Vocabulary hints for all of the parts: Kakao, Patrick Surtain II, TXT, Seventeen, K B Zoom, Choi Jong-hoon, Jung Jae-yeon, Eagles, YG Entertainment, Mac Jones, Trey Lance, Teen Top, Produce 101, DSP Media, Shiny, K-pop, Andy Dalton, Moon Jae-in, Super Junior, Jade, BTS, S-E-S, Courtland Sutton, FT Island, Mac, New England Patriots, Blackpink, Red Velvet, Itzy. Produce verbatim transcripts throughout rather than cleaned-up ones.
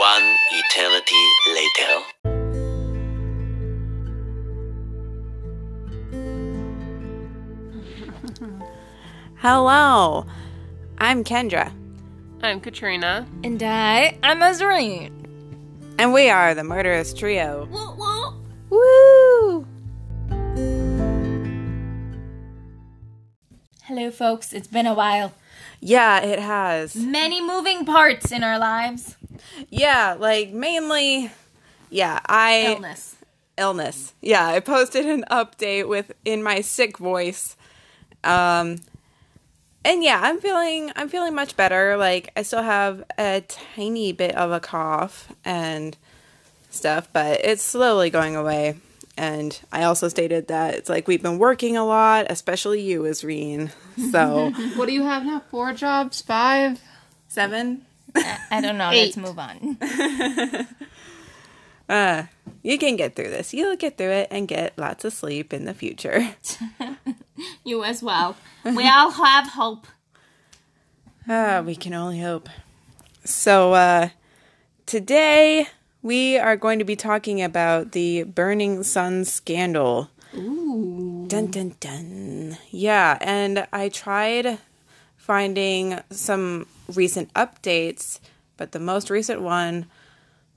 One eternity later. Hello, I'm Kendra. I'm Katrina. And I, I'm Azrine. And we are the Murderous Trio. Woo woo! Woo! Hello, folks. It's been a while. Yeah, it has. Many moving parts in our lives. Yeah, like mainly, yeah, I... Illness. Illness. Yeah, I posted an update with in my sick voice. Um, and yeah, I'm feeling, I'm feeling much better. Like, I still have a tiny bit of a cough and stuff, but it's slowly going away. And I also stated that it's like we've been working a lot, especially you, Azrine. So... What do you have now? Four jobs? Five? Seven? I don't know. Eight. Let's move on. uh, you can get through this. You'll get through it and get lots of sleep in the future. You as well. We all have hope. Uh, we can only hope. So uh, today we are going to be talking about the Burning Sun scandal. Ooh. Dun, dun, dun. Yeah, and I tried finding some recent updates, but the most recent one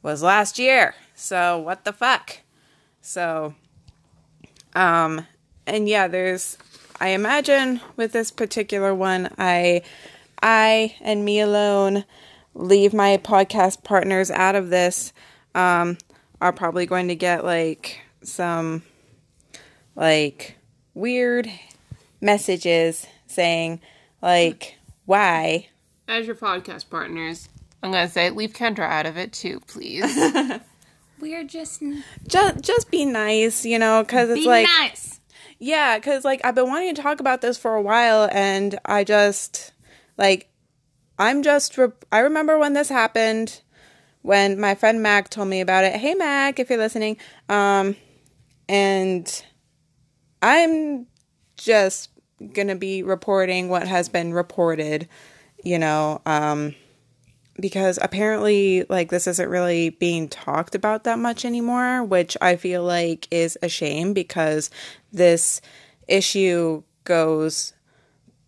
was last year. So what the fuck? So, um, and yeah, there's, I imagine with this particular one, I, I and me alone, leave my podcast partners out of this, um, are probably going to get like some like weird messages saying like, why? As your podcast partners, I'm going to say, leave Kendra out of it too, please. We're just... Just just be nice, you know, because it's be like... Be nice! Yeah, because, like, I've been wanting to talk about this for a while, and I just, like, I'm just... Re- I remember when this happened, when my friend Mac told me about it. Hey, Mac, if you're listening. Um, and I'm just going to be reporting what has been reported, you know, um, because apparently, like, this isn't really being talked about that much anymore, which I feel like is a shame because this issue goes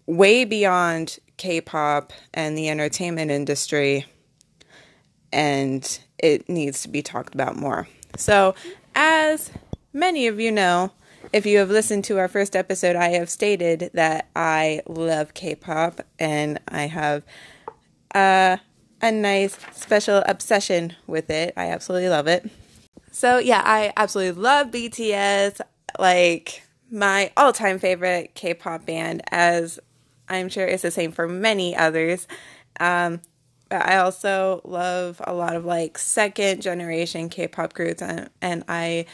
way beyond K-pop and the entertainment industry, and it needs to be talked about more. So, as many of you know, if you have listened to our first episode, I have stated that I love K-pop and I have uh, a nice special obsession with it. I absolutely love it. So yeah, I absolutely love B T S, like my all-time favorite K-pop band, as I'm sure it's the same for many others. Um, but I also love a lot of like second generation K-pop groups, and, and I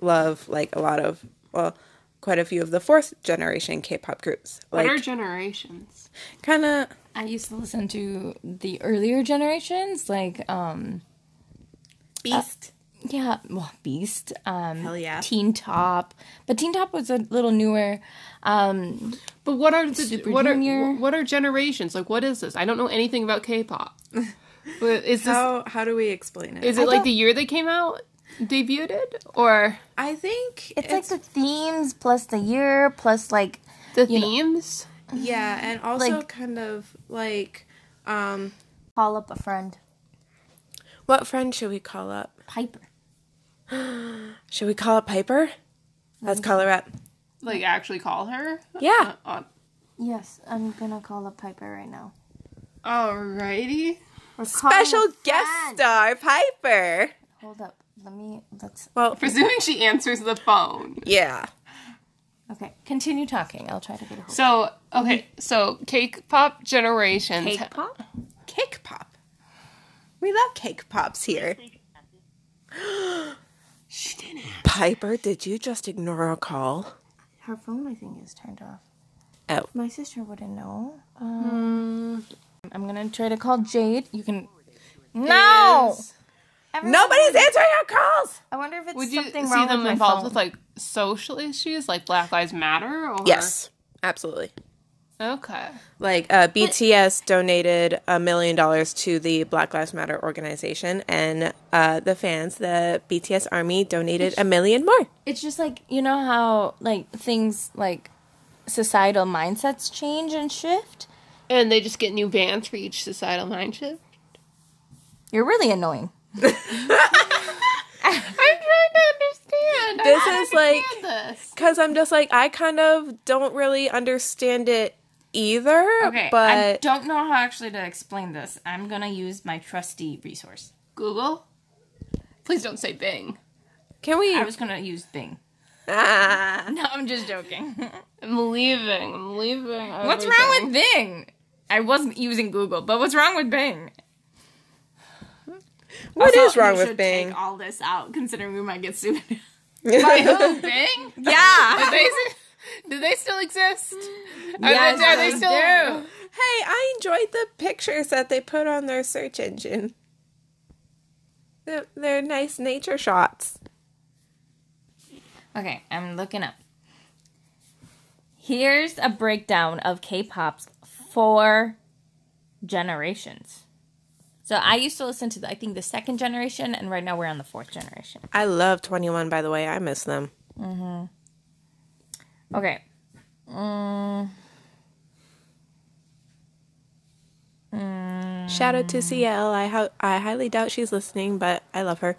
love like a lot of... Well, quite a few of the fourth generation K-pop groups. Like, what are generations? Kind of. I used to listen to the earlier generations, like um, Beast. Uh, yeah, well, Beast. Um, Hell yeah. Teen Top, but Teen Top was a little newer. Um, but what are the Super what Junior. Are what are generations? Like, what is this? I don't know anything about K-pop. But is how this, how do we explain it? Is it I like don't... the year they came out? Debuted, or I think it's, it's like the themes plus the year plus like the themes, know. Yeah, and also like, kind of like um, call up a friend. What friend should we call up? Piper. Should we call up Piper? Let's call her up. Like actually call her? Yeah. Uh, uh, yes, I'm gonna call up Piper right now. Alrighty. Special guest star Piper. Hold up. Let me, let's... Well, presuming she answers the phone. Yeah. Okay, continue talking. I'll try to get a hold so, of So, okay, so cake pop generations. Cake pop? Cake pop. We love cake pops here. She didn't answer. Piper, did you just ignore our call? Her phone, I think, is turned off. Oh. My sister wouldn't know. Um, mm. I'm going to try to call Jade. You can... No! Is... Everyone Nobody's would, answering our calls! I wonder if it's would something wrong with my phone. Would you see them involved with, like, social issues, like Black Lives Matter? Or? Yes, absolutely. Okay. Like, uh, B T S donated a million dollars to the Black Lives Matter organization, and uh, the fans, the B T S army, donated a million more. It's just like, you know how, like, things, like, societal mindsets change and shift? And they just get new bands for each societal mind shift? You're really annoying. I'm trying to understand. This I is understand like because I'm just like I kind of don't really understand it either. Okay, but I don't know how actually to explain this. I'm gonna use my trusty resource, Google. Please don't say Bing. Can we? I was gonna use Bing. Ah. No, I'm just joking. I'm leaving. I'm leaving. Everything. What's wrong with Bing? I wasn't using Google, but what's wrong with Bing? What also, is wrong with Bing? Take all this out, considering we might get sued. By who? Bing? Yeah. Did they, do they still exist? Yes, are they, they still? Do. Hey, I enjoyed the pictures that they put on their search engine. They're, they're nice nature shots. Okay, I'm looking up. Here's a breakdown of K-pop's four generations. So I used to listen to, the, I think, the second generation, and right now we're on the fourth generation. I love twenty-one, by the way. I miss them. Mm-hmm. Okay. Mm. Mm. Shout out to C L. I, ho- I highly doubt she's listening, but I love her.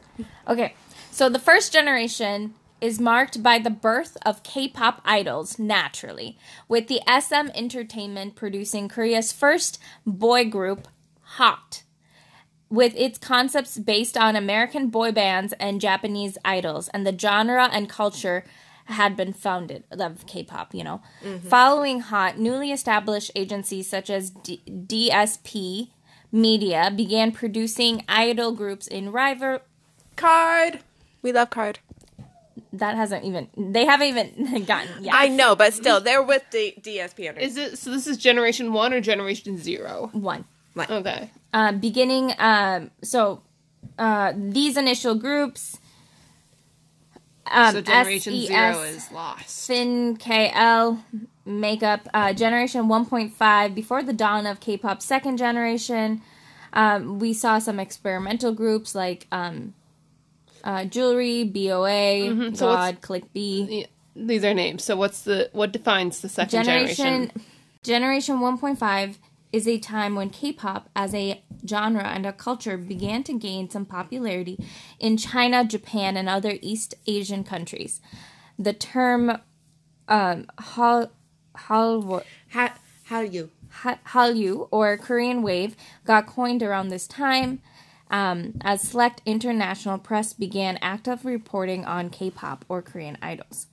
Okay. So the first generation is marked by the birth of K-pop idols, naturally, with the S M Entertainment producing Korea's first boy group, Hot, with its concepts based on American boy bands and Japanese idols, and the genre and culture had been founded, of K-pop, you know. Mm-hmm. Following Hot, newly established agencies such as D- DSP Media began producing idol groups in rival... Card! We love Card. That hasn't even... They haven't even gotten... Yes. I know, but still, they're with D- DSP. Under. Is it, so this is Generation one or Generation zero? One. One. Okay. Uh, beginning, um, so uh, these initial groups. Um, so Generation S E S, Zero is lost. Fin K L makeup uh, Generation one point five. Before the dawn of K-pop second generation, um, we saw some experimental groups like um, uh, Jewelry, B O A, mm-hmm. so God, Click B. These are names. So what's the what defines the second generation? Generation, generation one point five. Is a time when K-pop as a genre and a culture began to gain some popularity in China, Japan, and other East Asian countries. The term um, hal, hal, ha, Hallyu. Ha, Hallyu, or Korean wave, got coined around this time um, as select international press began active reporting on K-pop or Korean idols.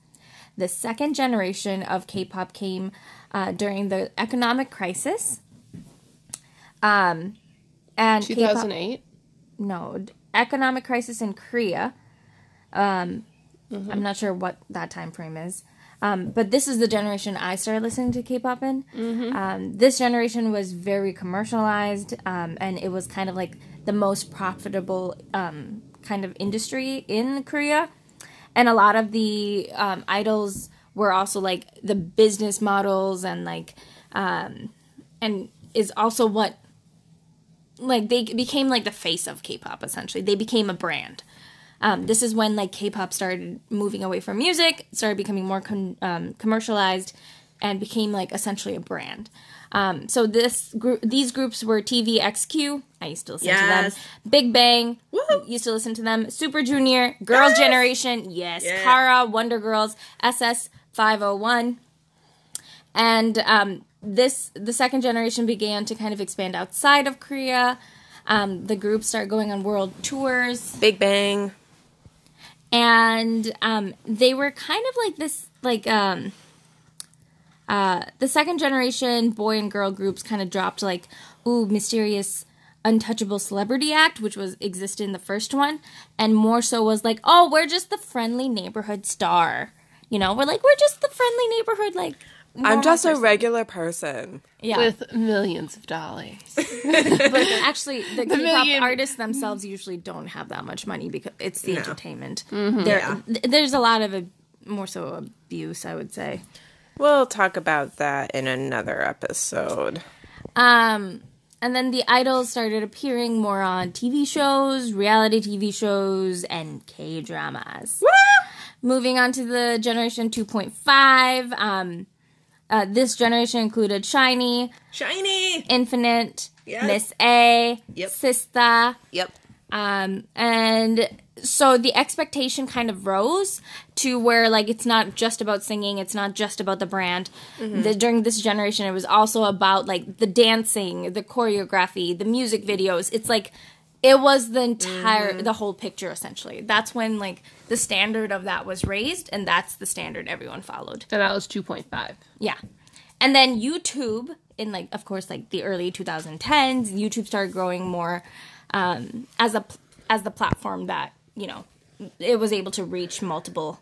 The second generation of K-pop came uh, during the economic crisis. Um, and two thousand eight? No, economic crisis in Korea. Um, mm-hmm. I'm not sure what that time frame is. Um, but this is the generation I started listening to K-pop in. Mm-hmm. Um, this generation was very commercialized, um, and it was kind of like the most profitable, um, kind of industry in Korea. And a lot of the, um, idols were also like the business models and like, um, and is also what, like, they became, like, the face of K-pop, essentially. They became a brand. Um, this is when, like, K-pop started moving away from music, started becoming more com- um, commercialized, and became, like, essentially a brand. Um, so this group, these groups were T V X Q. I used to listen yes. to them. Big Bang. Woo-hoo. Used to listen to them. Super Junior. Girls' yes. Generation. Yes. Yeah. Kara. Wonder Girls. S S five oh one. And, um... This the second generation began to kind of expand outside of Korea. Um, the groups start going on world tours. Big Bang. And um, they were kind of like this, like, um, uh, the second generation boy and girl groups kind of dropped, like, ooh, mysterious untouchable celebrity act, which was existed in the first one. And more so was like, oh, we're just the friendly neighborhood star. You know, we're like, we're just the friendly neighborhood, like... Normal I'm just person. a regular person. Yeah. With millions of dollars. But actually, the, the K-pop million. artists themselves usually don't have that much money because it's the no. entertainment. Mm-hmm. There, yeah. th- There's a lot of, a, more so, abuse, I would say. We'll talk about that in another episode. Um, and then the idols started appearing more on T V shows, reality T V shows, and K-dramas. Moving on to the Generation two point five. Um, uh, this generation included Shiny. Shiny! Infinite. Yes. Miss A. Yep. Sista. Yep. Um, and so the expectation kind of rose to where, like, it's not just about singing. It's not just about the brand. Mm-hmm. The, during this generation, it was also about, like, the dancing, the choreography, the music videos. It's, like, it was the entire, mm-hmm. the whole picture, essentially. That's when, like, the standard of that was raised, and that's the standard everyone followed. So that was two point five. Yeah. And then YouTube, in, like, of course, like, the early twenty tens, YouTube started growing more um, as a as the platform that, you know, it was able to reach multiple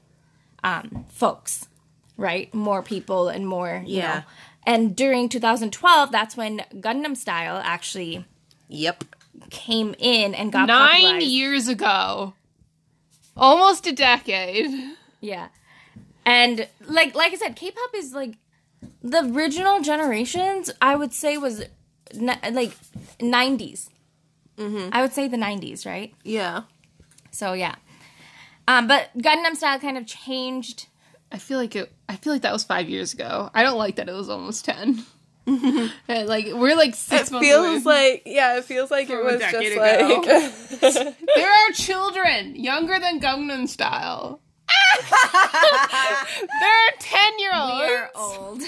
um, folks, right? More people and more, you yeah. know. And during twenty twelve, that's when Gangnam Style actually... Yep. came in and got nine years ago, almost a decade. Yeah, and like like I said, K-pop is like the original generations. I would say was ni- like nineties. Mm-hmm. I would say the nineties, right? Yeah. So yeah, um, but Gangnam Style kind of changed. I feel like it. I feel like that was five years ago. I don't like that it was almost ten. And, like, we're like six it months feels away. Like yeah it feels like from it was just ago. Like there are children younger than Gangnam Style. There are ten year olds. We are old.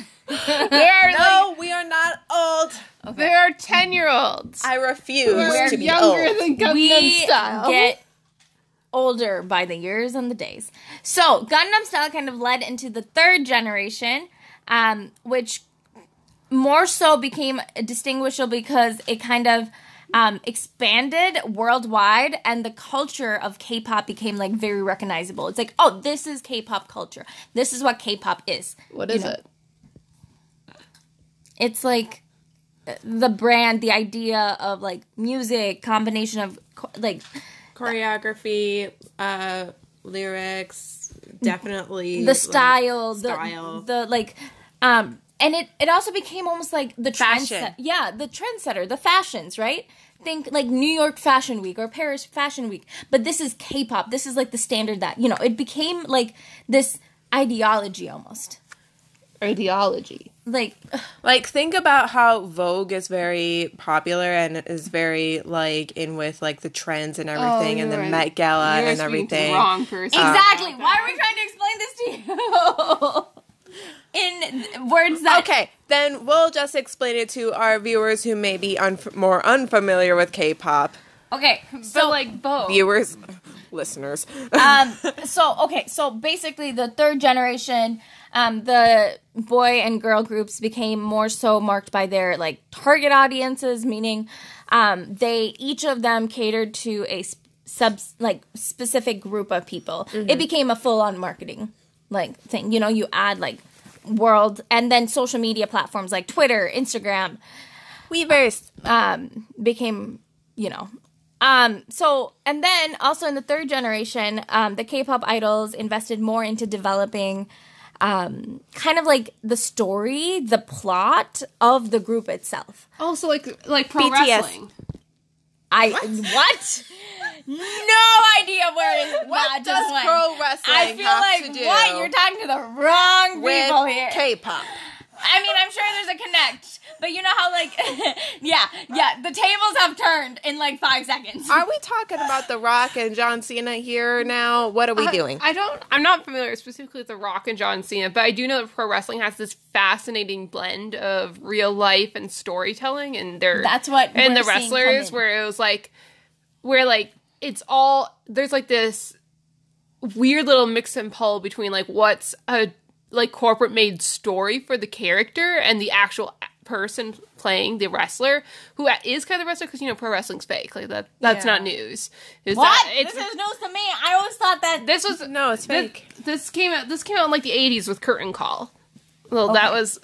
There are, no like, we are not old. Okay. There are ten year olds. I refuse we're to be old. Younger than Gangnam we Style get older by the years and the days. So Gangnam Style kind of led into the third generation, um, which more so became distinguishable because it kind of um, expanded worldwide, and the culture of K-pop became, like, very recognizable. It's like, oh, this is K-pop culture. This is what K-pop is. What is you know? It? It's, like, the brand, the idea of, like, music, combination of, like... choreography, uh, lyrics, definitely... The style, like, style. The, the, like... um. And it, it also became almost like the trendsetter. Yeah, the trendsetter, the fashions, right? Think like New York Fashion Week or Paris Fashion Week. But this is K-pop. This is like the standard that, you know, it became like this ideology almost. Ideology. Like, like think about how Vogue is very popular and is very like in with like the trends and everything, oh, and the right. Met Gala you're and everything. Wrong person. Exactly. Um, Why are we trying to explain this to you? In words that... Okay, then we'll just explain it to our viewers who may be unf- more unfamiliar with K-pop. Okay, so, but like both. Viewers, listeners. um. So, okay, so basically the third generation, um, the boy and girl groups became more so marked by their, like, target audiences, meaning um, they, each of them catered to a sp- sub like specific group of people. Mm-hmm. It became a full-on marketing, like, thing. You know, you add, like, world, and then social media platforms like Twitter, Instagram, Weverse, um, became, you know, um, so, and then also in the third generation, um, the K-pop idols invested more into developing, um, kind of like the story, the plot of the group itself. Also, like, like pro B T S. Wrestling. I, what? what? No idea where it is. What does went. Pro wrestling I feel have like, to do? What? You're talking to the wrong people with here. K-pop. I mean, I'm sure there's a connect, but you know how, like, yeah, yeah, the tables have turned in, like, five seconds. Are we talking about The Rock and John Cena here now? What are we uh, doing? I don't, I'm not familiar specifically with The Rock and John Cena, but I do know that pro wrestling has this fascinating blend of real life and storytelling, and their, that's what, and the wrestlers, where it was, like, where, like, it's all, there's, like, this weird little mix and pull between, like, what's a, like, corporate made story for the character and the actual person playing the wrestler, who is kind of the wrestler, because, you know, pro wrestling's fake. Like, that that's yeah. not news. Is what? That, it's, this is news to me. I always thought that this was no, it's fake. This, this came out this came out in like the eighties with Curtain Call. Well, okay. That was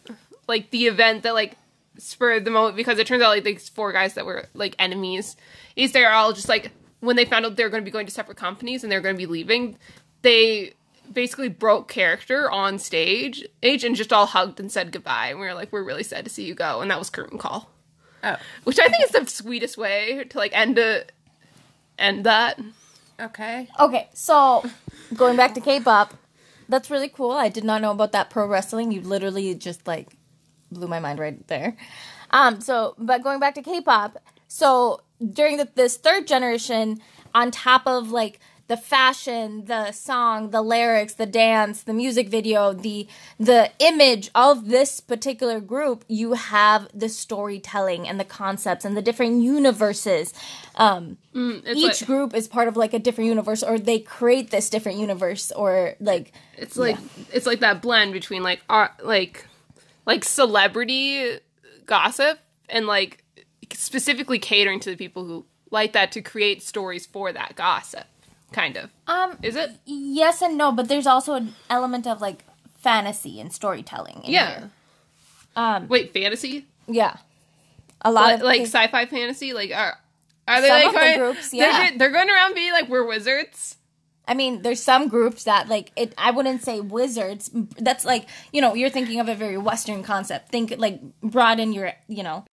like the event that like spurred the moment, because it turns out like these four guys that were like enemies, is they're all just like, when they found out they were going to be going to separate companies and they're going to be leaving, they basically broke character on stage age and just all hugged and said goodbye. And we were like, we're really sad to see you go. And that was curtain call. Oh. Which I think is the sweetest way to, like, end a, end that. Okay. Okay, so going back to K-pop, that's really cool. I did not know about that pro wrestling. You literally just, like, blew my mind right there. Um. So, but going back to K-pop, so during the, this third generation, on top of, like, the fashion, the song, the lyrics, the dance, the music video, the the image of this particular group, you have the storytelling and the concepts and the different universes. Um, mm, each like, group is part of like a different universe, or they create this different universe, or like it's like yeah. it's like that blend between like uh, like like celebrity gossip and like specifically catering to the people who like that to create stories for that gossip. Kind of. Um, is it? Yes and no, but there's also an element of, like, fantasy and storytelling in yeah. here. Um, Wait, fantasy? Yeah. A lot L- of... Like, sci-fi fantasy? Like, are, are they, like... Some of the groups, yeah. They're, they're going around being, like, we're wizards? I mean, there's some groups that, like, it. I wouldn't say wizards. That's, like, you know, you're thinking of a very Western concept. Think, like, broaden your, you know...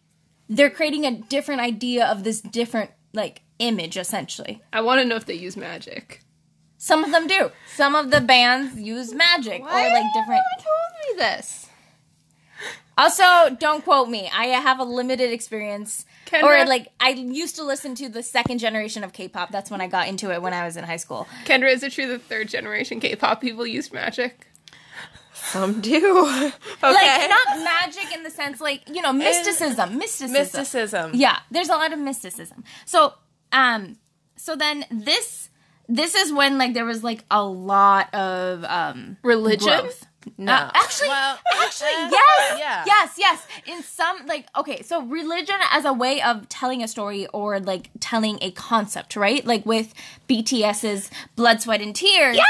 They're creating a different idea of this different, like... image, essentially. I want to know if they use magic. Some of them do. Some of the bands use magic. Why or like different. No one told me this. Also, don't quote me. I have a limited experience. Kendra... Or like, I used to listen to the second generation of K-pop. That's when I got into it when I was in high school. Kendra, is it true the third generation K-pop people use magic? Some do. Okay. Like, not magic in the sense, like, you know, mysticism. Mysticism. Mysticism. Yeah. There's a lot of mysticism. So... Um, so then this, this is when, like, there was, like, a lot of, um... Religion? Growth. No. Uh, actually, well, actually, uh, yes! Yeah. Yes, yes. In some, like, okay, so religion as a way of telling a story or, like, telling a concept, right? Like, with BTS's Blood, Sweat, and Tears. Yes!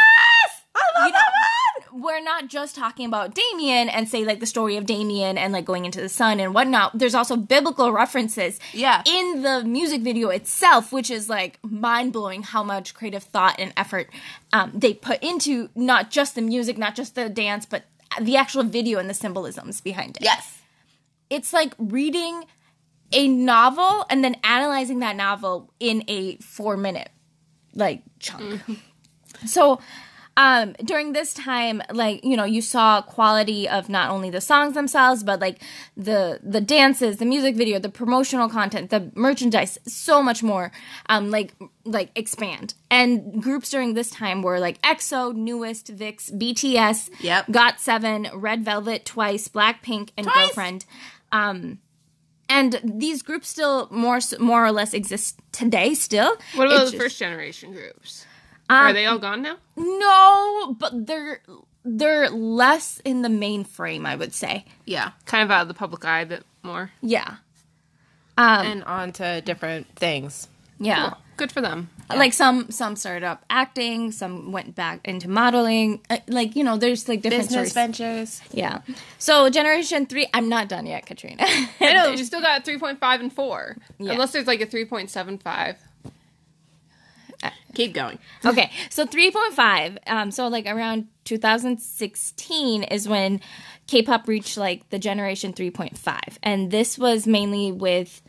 I love you know, that one! We're not just talking about Damien and, say, like, the story of Damien and, like, going into the sun and whatnot. There's also biblical references yeah. in the music video itself, which is, like, mind-blowing how much creative thought and effort um, they put into not just the music, not just the dance, but the actual video and the symbolisms behind it. Yes. It's like reading a novel and then analyzing that novel in a four-minute, like, chunk. Mm-hmm. So... Um, during this time, like, you know, you saw quality of not only the songs themselves, but, like, the the dances, the music video, the promotional content, the merchandise, so much more, um, like, like, expand. And groups during this time were, like, EXO, Newest, V I X, B T S, yep. got seven, Red Velvet, Twice, Blackpink, and Twice! Girlfriend. Um, and these groups still more more or less exist today still. What about it's the first-generation groups? Um, Are they all gone now? No, but they're they're less in the mainframe, I would say. Yeah, kind of out of the public eye a bit more. Yeah. Um, and on to different things. Yeah. Cool. Good for them. Yeah. Like, some some started up acting, some went back into modeling. Uh, like, you know, there's, like, different... Business stories. Ventures. Yeah. So, Generation three... I'm not done yet, Katrina. I know, you still got three point five and four. Yeah. Unless there's, like, a three point seven five. Keep going. Okay, so three point five, um, so like around two thousand sixteen is when K-pop reached like the generation three point five. And this was mainly with,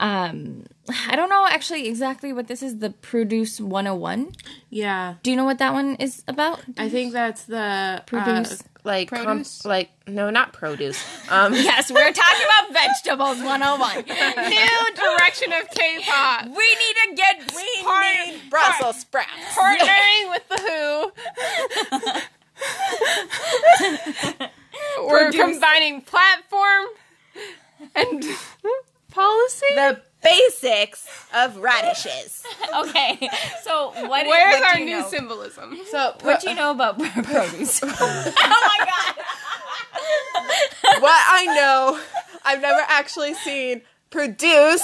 um, I don't know actually exactly what this is, the Produce one oh one. Yeah. Do you know what that one is about? I think that's the... Produce. Uh, like, produce? Com- like, no, not produce. Um. Yes, we're talking about vegetables one oh one. New direction of K-pop. We need to get... We part- need Brussels sprouts. Part- partnering with the W H O. We're produce. Combining platform and policy. The basics of radishes. Okay, so what? Where's is, what our new know? Symbolism? So pro- what do you know about produce? Oh my god! What I know, I've never actually seen Produce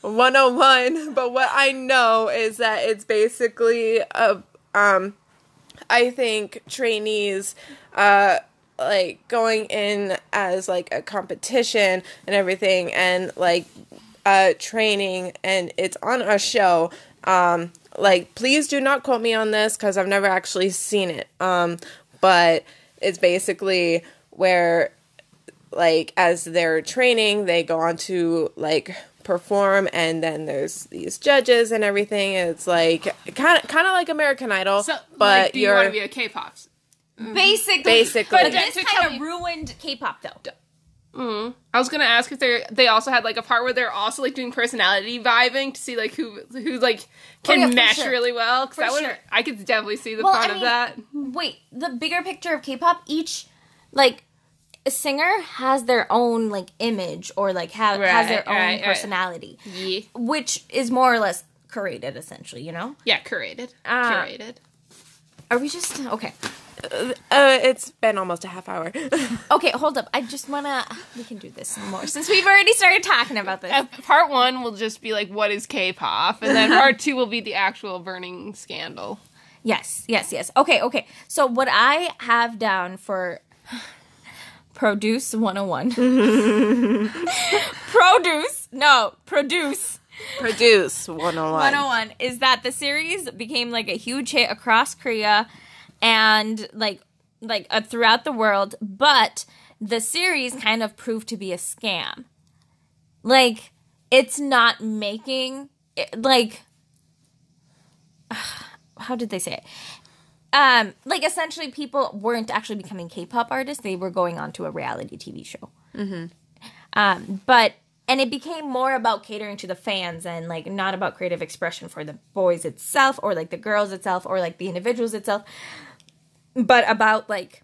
one oh one, but what I know is that it's basically a, um, I think trainees, uh. like, going in as, like, a competition and everything and, like, uh, training, and it's on a show, Um, like, please do not quote me on this because I've never actually seen it. Um, but it's basically where, like, as they're training, they go on to, like, perform, and then there's these judges and everything. It's, like, kind of kind of like American Idol, so, but like, do you want to be a K-pop? Mm. Basically. Basically. But this kind of ruined K-pop, though. Mm. I was gonna ask if they they also had like a part where they're also like doing personality vibing to see like who who like can oh, yeah, mesh sure. really well. Because I would sure. I could definitely see the well, part I mean, of that. Wait, the bigger picture of K-pop, each like singer has their own like image or like ha- right, has their own right, personality, right. Yeah. which is more or less curated, essentially. You know? Yeah, curated. Uh, curated. Are we just okay? Uh, it's been almost a half hour. Okay, hold up. I just wanna... We can do this some more, since we've already started talking about this. Uh, part one will just be, like, what is K-pop? And then part two will be the actual burning scandal. Yes, yes, yes. Okay, okay. So what I have down for... Produce one oh one. Produce? No, Produce. Produce one oh one. one oh one is that the series became, like, a huge hit across Korea... And, like, like uh, throughout the world, but the series kind of proved to be a scam. Like, it's not making, it, like, uh, how did they say it? Um, like, essentially, people weren't actually becoming K-pop artists. They were going on to a reality T V show. Mm-hmm. Um, but, and it became more about catering to the fans and, like, not about creative expression for the boys itself or, like, the girls itself or, like, the individuals itself. But about, like,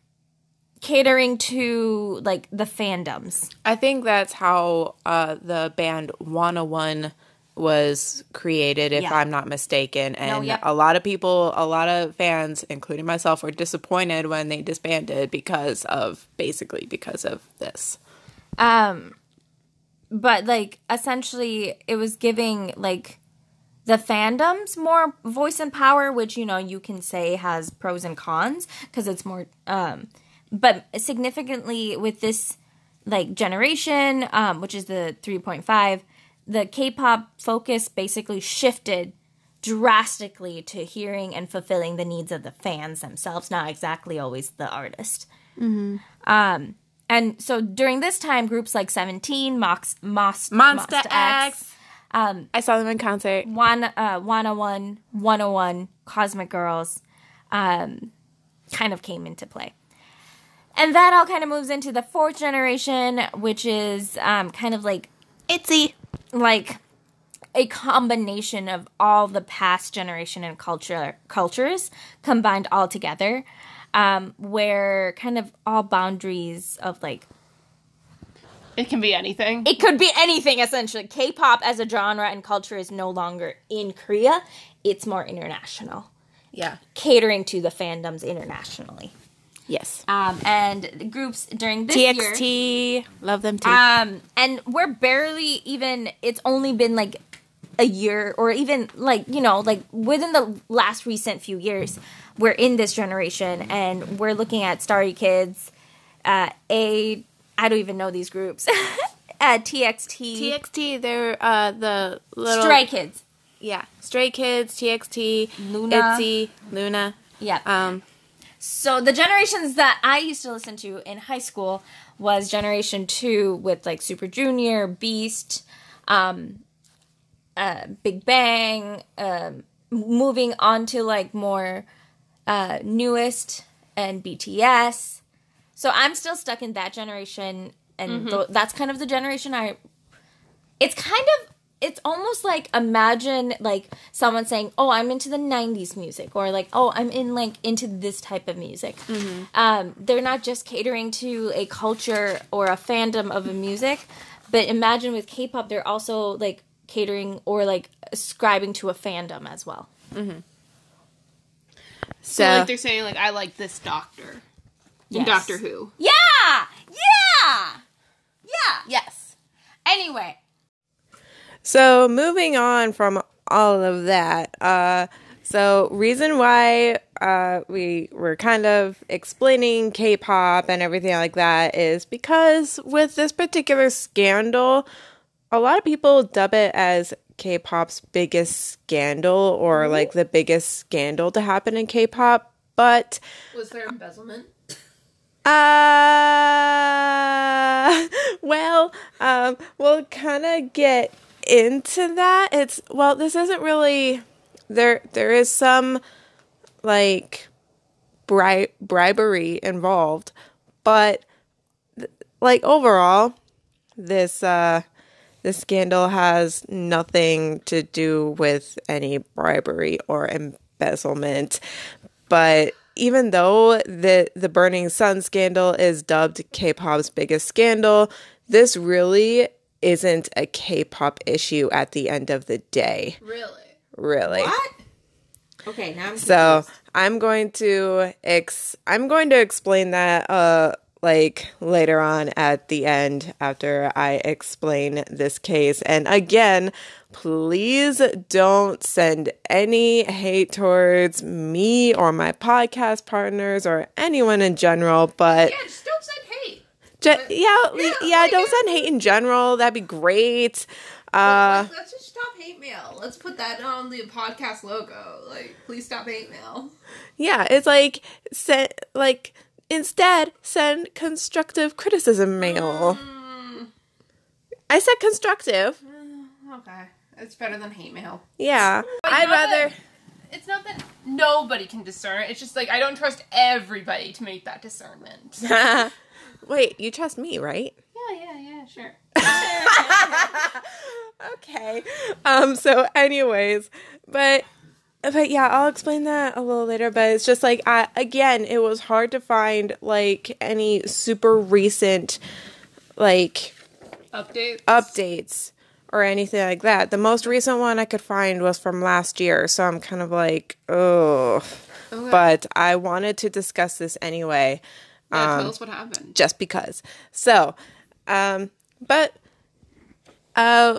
catering to, like, the fandoms. I think that's how uh, the band one oh one was created, if yeah. I'm not mistaken. And no, yeah. a lot of people, a lot of fans, including myself, were disappointed when they disbanded because of, basically because of this. Um... But, like, essentially, it was giving, like, the fandoms more voice and power, which, you know, you can say has pros and cons, because it's more, um, but significantly with this, like, generation, um, which is the three point five, the K-pop focus basically shifted drastically to hearing and fulfilling the needs of the fans themselves, not exactly always the artist. Mm-hmm. Um... And so during this time, groups like seventeen, Mox, Mos, Monster, Monster X, X um, I saw them in concert. One, uh, one oh one, one oh one, Cosmic Girls, um, kind of came into play, and that all kind of moves into the fourth generation, which is um, kind of like Itzy, like a combination of all the past generation and culture cultures combined all together. Um, where kind of all boundaries of, like... It can be anything. It could be anything, essentially. K-pop as a genre and culture is no longer in Korea. It's more international. Yeah. Catering to the fandoms internationally. Yes. Um, and groups during this T X T, year... T X T. Love them, too. Um, and we're barely even... It's only been, like, a year or even, like, you know, like, within the last recent few years... We're in this generation, and we're looking at Stray Kids, uh, A, I don't even know these groups, uh, T X T. T X T, they're uh, the little... Stray Kids. Yeah. Stray Kids, T X T, Luna. Itzy, Luna. Yeah. Um, so the generations that I used to listen to in high school was Generation two with, like, Super Junior, Beast, um, uh, Big Bang, um, moving on to, like, more... Uh, newest and B T S. So I'm still stuck in that generation, and mm-hmm. th- that's kind of the generation I. It's kind of it's almost like imagine like someone saying, "Oh, I'm into the nineties music," or like, "Oh, I'm in like into this type of music." Mm-hmm. Um, they're not just catering to a culture or a fandom of a music, but imagine with K-pop, they're also like catering or like ascribing to a fandom as well. Mm-hmm. So, so, like, they're saying, like, I like this doctor. Yes. Doctor Who. Yeah! Yeah! Yeah! Yes. Anyway. So, moving on from all of that, uh, so, reason why uh, we were kind of explaining K-pop and everything like that is because with this particular scandal, a lot of people dub it as K-pop's biggest scandal or mm-hmm. like the biggest scandal to happen in K-pop, but... Was there embezzlement? Uh, well, um, we'll kind of get into that. It's, well, this isn't really, there, there is some, like, bri- bribery involved, but, th- like, overall, this, uh, this scandal has nothing to do with any bribery or embezzlement, but... Even though the, the Burning Sun scandal is dubbed K-pop's biggest scandal, this really isn't a K-pop issue at the end of the day. Really? Really. What? Okay, now I'm confused. So I'm going to ex- I'm going to explain that uh like later on at the end after I explain this case. And again, please don't send any hate towards me or my podcast partners or anyone in general, but... Yeah, just don't send hate. Ju- but, yeah, yeah, yeah like, don't send hate in general. That'd be great. Uh, let's, let's just stop hate mail. Let's put that on the podcast logo. Like, please stop hate mail. Yeah, it's like... Send, like instead, send constructive criticism mail. Mm. I said constructive. Mm, okay. It's better than hate mail. Yeah. But I'd rather... That, it's not that nobody can discern. It's just like, I don't trust everybody to make that discernment. Wait, you trust me, right? Yeah, yeah, yeah, sure. Okay. Um, so anyways, but... But yeah, I'll explain that a little later, but it's just like, I, again, it was hard to find, like, any super recent, like, updates updates or anything like that. The most recent one I could find was from last year, so I'm kind of like, oh, okay. But I wanted to discuss this anyway. Yeah, um, tell us what happened. Just because. So, um, but, uh,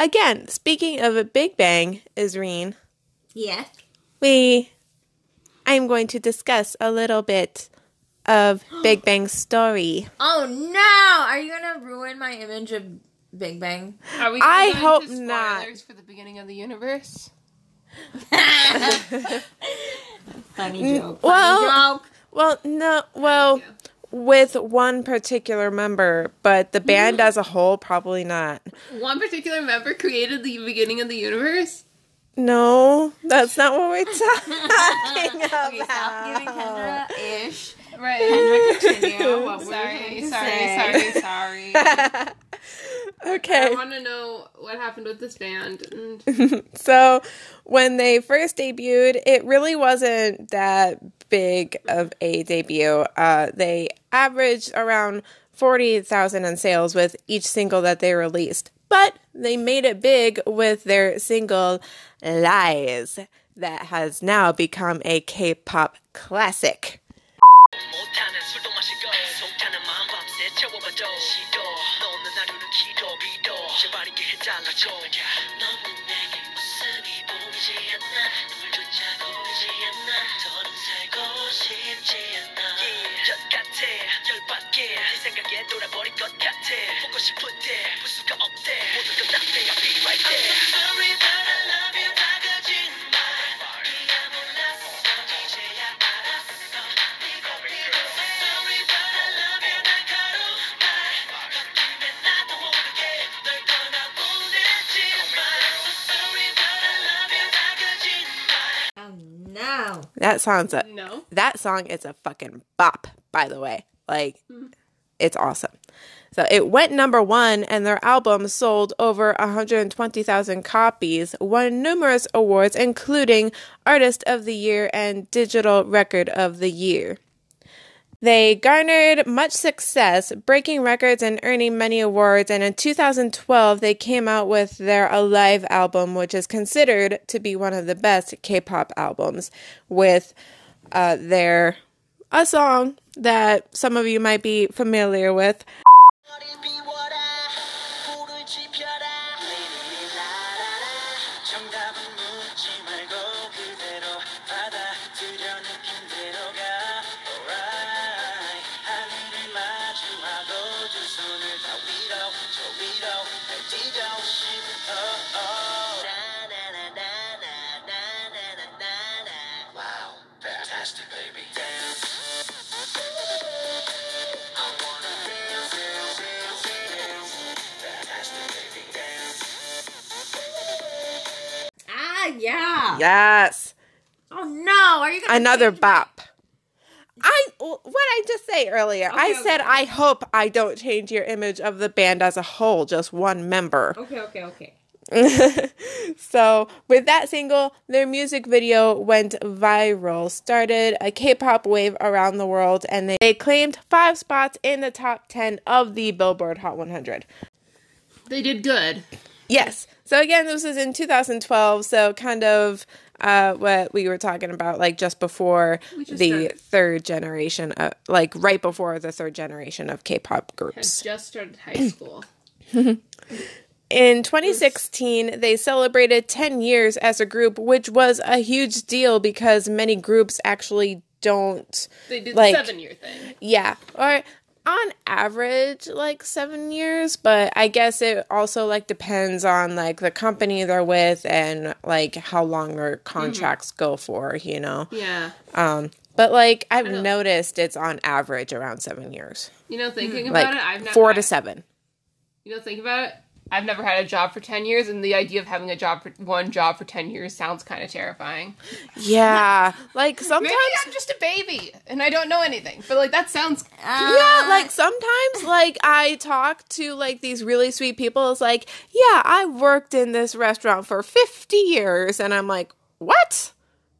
again, speaking of a Big Bang, Azrine... Yes. We, I'm going to discuss a little bit of Big Bang Story. Oh no! Are you going to ruin my image of Big Bang? Are we going I to hope spoilers not. For the beginning of the universe? Funny joke. Funny well, joke. Well, no, well, with one particular member, but the band as a whole, probably not. One particular member created the beginning of the universe? No, that's not what we're talking about. Okay, stop giving Kendra ish. Right, Kendra, continue. What sorry, sorry, sorry, sorry, sorry. Okay. I want to know what happened with this band. So, when they first debuted, it really wasn't that big of a debut. Uh, they averaged around forty thousand in sales with each single that they released. But they made it big with their single, Lies, that has now become a K-pop classic. That song's a no. That song is a fucking bop, by the way. Like, mm. It's awesome. So it went number one, and their album sold over one hundred twenty thousand copies, won numerous awards, including Artist of the Year and Digital Record of the Year. They garnered much success, breaking records and earning many awards, and in two thousand twelve, they came out with their Alive album, which is considered to be one of the best K-pop albums, with uh, their a song that some of you might be familiar with. Yes. Oh no! Are you gonna another bop? My- I what I just say earlier. Okay, I okay. said I hope I don't change your image of the band as a whole, just one member. Okay, okay, okay. So with that single, their music video went viral, started a K-pop wave around the world, and they, they claimed five spots in the top ten of the Billboard Hot one hundred. They did good. Yes. So again, this was in two thousand twelve, so kind of uh, what we were talking about, like just before just the started. third generation, of, like right before the third generation of K-pop groups. Had just started high school. In twenty sixteen, they celebrated ten years as a group, which was a huge deal because many groups actually don't. They did like, the seven-year thing. Yeah. Or on average, like, seven years. But I guess it also, like, depends on, like, the company they're with and, like, how long their contracts mm-hmm. go for, you know? Yeah. Um, but, like, I've noticed it's on average around seven years. You know, thinking mm-hmm. about like, it, I've never... Four had... to seven. You know, think about it. I've never had a job for ten years, and the idea of having a job for one job for ten years sounds kind of terrifying. Yeah. Like, sometimes... Maybe I'm just a baby, and I don't know anything. But, like, that sounds... Uh... Yeah, like, sometimes, like, I talk to, like, these really sweet people. It's like, yeah, I worked in this restaurant for fifty years. And I'm like, what?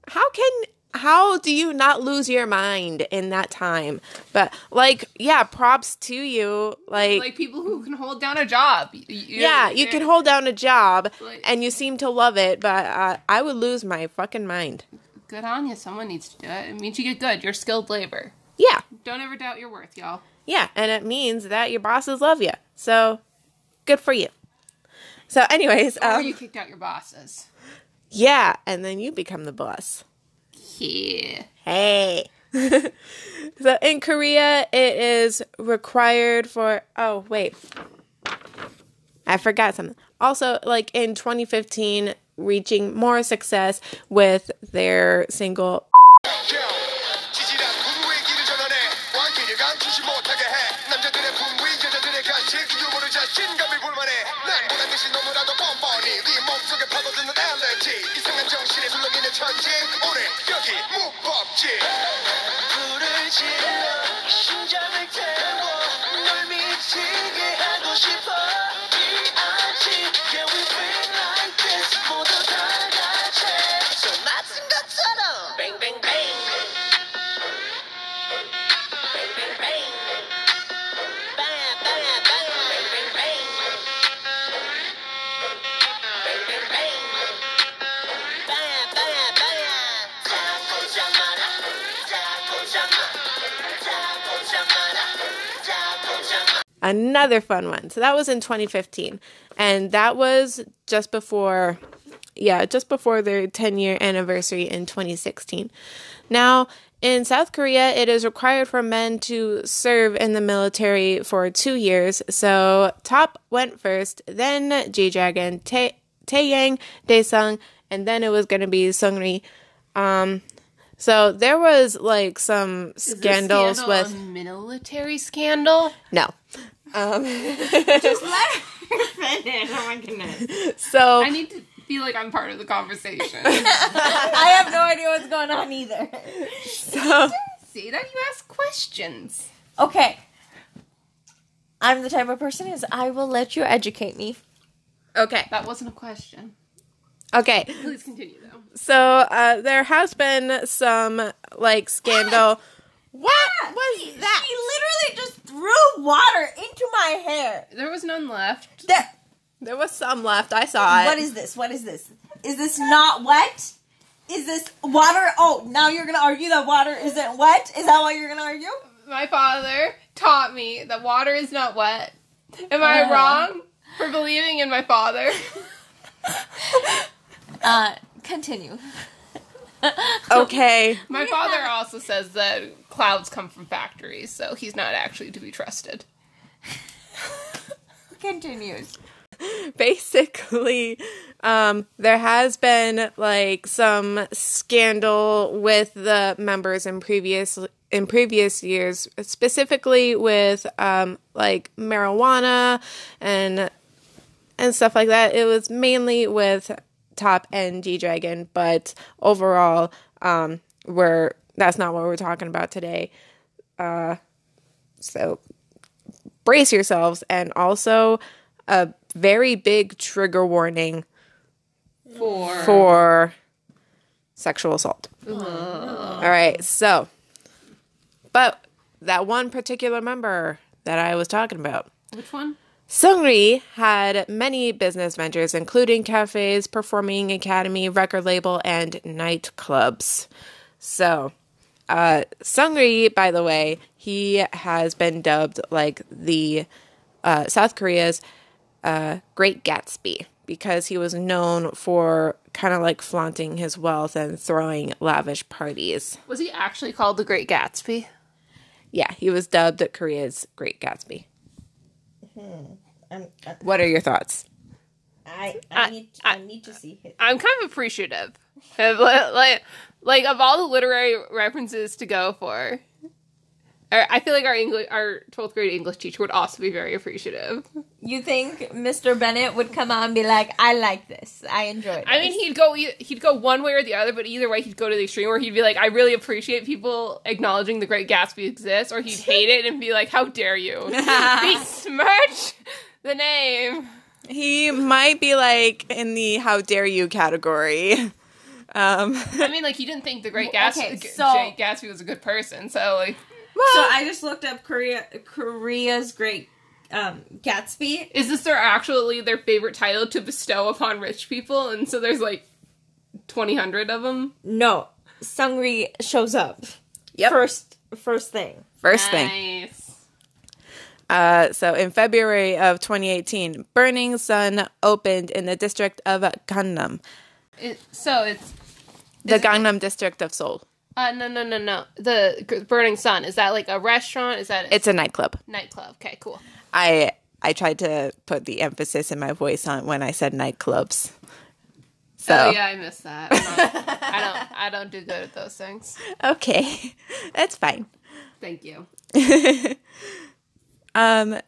How can... How do you not lose your mind in that time? But, like, yeah, props to you. Like, like people who can hold down a job. You, you yeah, you can hold down a job, like, and you seem to love it, but uh, I would lose my fucking mind. Good on you. Someone needs to do it. It means you get good. You're skilled labor. Yeah. Don't ever doubt your worth, y'all. Yeah, and it means that your bosses love you. So, good for you. So, anyways. Or um, you kicked out your bosses. Yeah, and then you become the boss. Yeah. Hey. So in Korea, it is required for... Oh, wait. I forgot something. Also, like in twenty fifteen, reaching more success with their single... Another fun one. So that was in twenty fifteen. And that was just before, yeah, just before their ten-year anniversary in twenty sixteen. Now, in South Korea, it is required for men to serve in the military for two years. So Top went first, then G-Dragon, Tae- Taeyang, Daesung, and then it was going to be Seungri. Um... So there was like some scandals Is this scandal with a military scandal. No, um, just let her finish. Oh my goodness! So I need to feel like I'm part of the conversation. I have no idea what's going on either. So you didn't say that. You ask questions. Okay, I'm the type of person is I will let you educate me. Okay, that wasn't a question. Okay. Please continue, though. So, uh, there has been some, like, scandal. What yeah, was she, that? She literally just threw water into my hair. There was none left. There, there was some left. I saw it. What is this? What is this? Is this not wet? Is this water? Oh, now you're going to argue that water isn't wet? Is that what you're going to argue? My father taught me that water is not wet. Am uh. I wrong for believing in my father? Uh, continue. Okay. My father also says that clouds come from factories, so he's not actually to be trusted. Continues. Basically, um, there has been, like, some scandal with the members in previous in previous years, specifically with, um, like, marijuana and and stuff like that. It was mainly with... Top and G-Dragon, but overall, um, we're that's not what we're talking about today. Uh, so brace yourselves, and also a very big trigger warning for for sexual assault. Oh. All right, so but that one particular member that I was talking about. Which one? Seungri had many business ventures, including cafes, performing academy, record label, and nightclubs. So, uh, Seungri, by the way, he has been dubbed like the uh, South Korea's uh, Great Gatsby, because he was known for kind of like flaunting his wealth and throwing lavish parties. Was he actually called the Great Gatsby? Yeah, he was dubbed Korea's Great Gatsby. Hmm. I'm, uh, what are your thoughts? I I need, I, I need to see it. I'm kind of appreciative. like, like, of all the literary references to go for, I feel like our English, our twelfth grade English teacher would also be very appreciative. You think Mister Bennett would come out and be like, "I like this. I enjoy it." I mean, he'd go he'd go one way or the other, but either way, he'd go to the extreme where he'd be like, "I really appreciate people acknowledging the Great Gatsby exists," or he'd hate it and be like, "How dare you besmirch the name?" He might be like in the "How dare you" category. Um, I mean, like, he didn't think the Great Gatsby, okay, so- Jay Gatsby was a good person, so like. Well, so I just looked up Korea, Korea's Great um, Gatsby. Is this their actually their favorite title to bestow upon rich people? And so there's like twenty hundred of them. No, Seungri shows up. Yep. First, first thing. First nice. thing. Uh, so in February of twenty eighteen, Burning Sun opened in the district of Gangnam. It, so it's the Gangnam it- district of Seoul. Uh, no, no, no, no. The Burning Sun. Is that like a restaurant? Is that... A- it's a nightclub. Nightclub. Okay, cool. I I tried to put the emphasis in my voice on when I said nightclubs. So. Oh, yeah, I missed that. I don't, I don't, I don't do good at those things. Okay. That's fine. Thank you. um,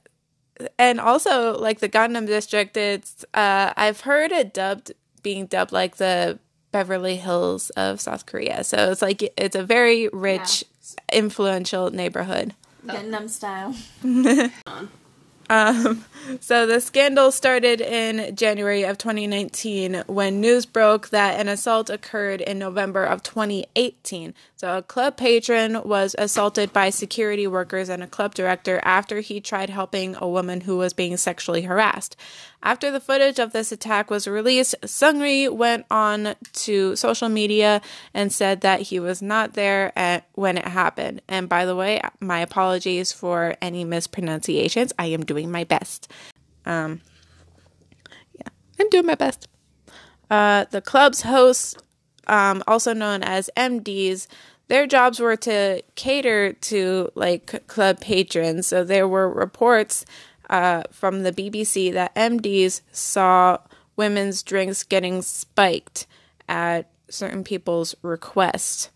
and also, like, the Gangnam District, it's... Uh, I've heard it dubbed, being dubbed like the... Beverly Hills of South Korea. So it's like, it's a very rich, yeah. influential neighborhood. Gangnam style. um, so the scandal started in January of twenty nineteen when news broke that an assault occurred in November of twenty eighteen. So a club patron was assaulted by security workers and a club director after he tried helping a woman who was being sexually harassed. After the footage of this attack was released, Seungri went on to social media and said that he was not there at, when it happened. And by the way, my apologies for any mispronunciations. I am doing my best. Um, yeah, I'm doing my best. Uh, the club's hosts, um, also known as M Ds, their jobs were to cater to like club patrons. So there were reports Uh, from the B B C that M Ds saw women's drinks getting spiked at certain people's request.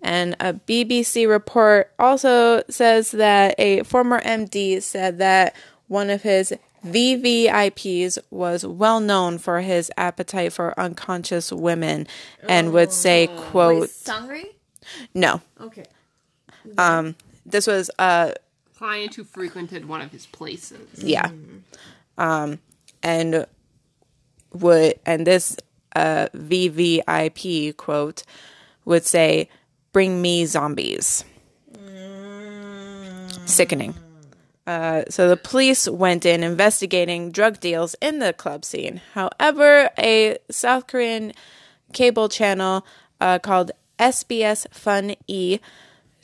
And a B B C report also says that a former M D said that one of his V V I Ps was well known for his appetite for unconscious women and would say, quote... Wait, Seungri? No. Okay. Um, this was... Uh, client who frequented one of his places. Yeah. Um, and would and this uh, V V I P quote would say, "Bring me zombies." Mm. Sickening. Uh, so the police went in investigating drug deals in the club scene. However, a South Korean cable channel uh, called S B S Fun E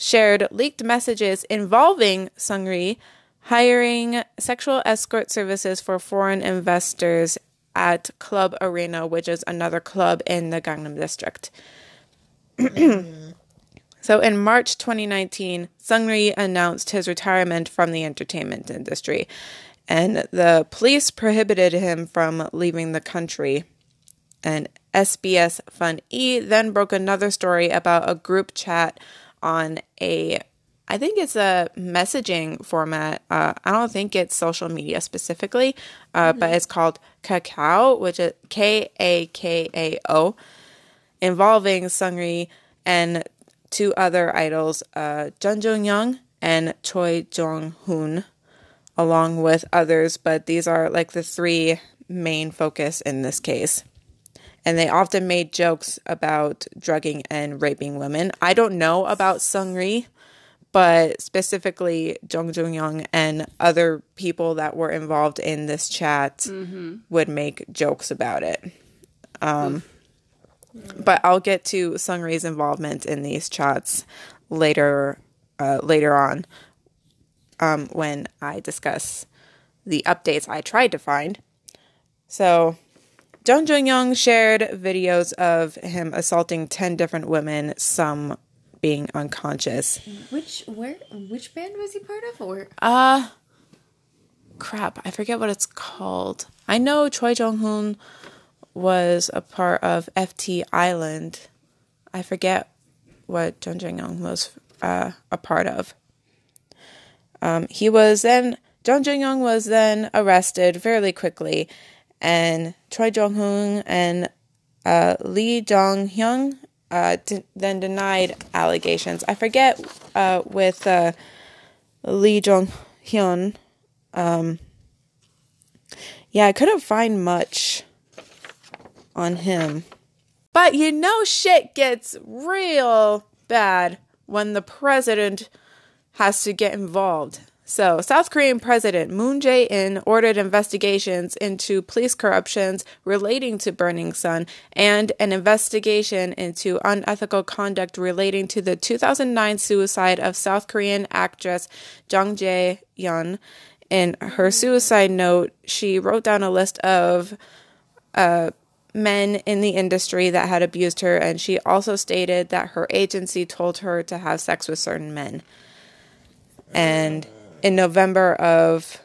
shared leaked messages involving Seungri hiring sexual escort services for foreign investors at Club Arena, which is another club in the Gangnam District. So in March twenty nineteen, Seungri announced his retirement from the entertainment industry, and the police prohibited him from leaving the country. And S B S Fun E then broke another story about a group chat on a I think it's a messaging format. Uh, I don't think it's social media specifically, uh, mm-hmm. but it's called Kakao, which is K A K A O, involving Seungri and two other idols, uh, Jung Joon-young and Choi Jong-hoon, along with others. But these are like the three main focus in this case. And they often made jokes about drugging and raping women. I don't know about Seungri, but specifically Jung Joon-young and other people that were involved in this chat mm-hmm. would make jokes about it. Um, mm-hmm. But I'll get to Seungri's involvement in these chats later, uh, later on um, when I discuss the updates I tried to find. So... Jung Joon-young shared videos of him assaulting ten different women, some being unconscious. Which where which band was he part of? Or uh crap, I forget what it's called. I know Choi Jong-hoon was a part of F T Island. I forget what Jung Joon-young was uh, a part of. Um, he was then Jung Joon-young was then arrested fairly quickly. And Choi Jong-hoon and uh, Lee Jong-hyun uh, d- then denied allegations. I forget uh, with uh, Lee Jong-hyun. Um, yeah, I couldn't find much on him. But you know shit gets real bad when the president has to get involved. So, South Korean President Moon Jae-in ordered investigations into police corruptions relating to Burning Sun and an investigation into unethical conduct relating to the two thousand nine suicide of South Korean actress Jung Jae-yeon. In her suicide note, she wrote down a list of uh, men in the industry that had abused her, and she also stated that her agency told her to have sex with certain men. And... in November of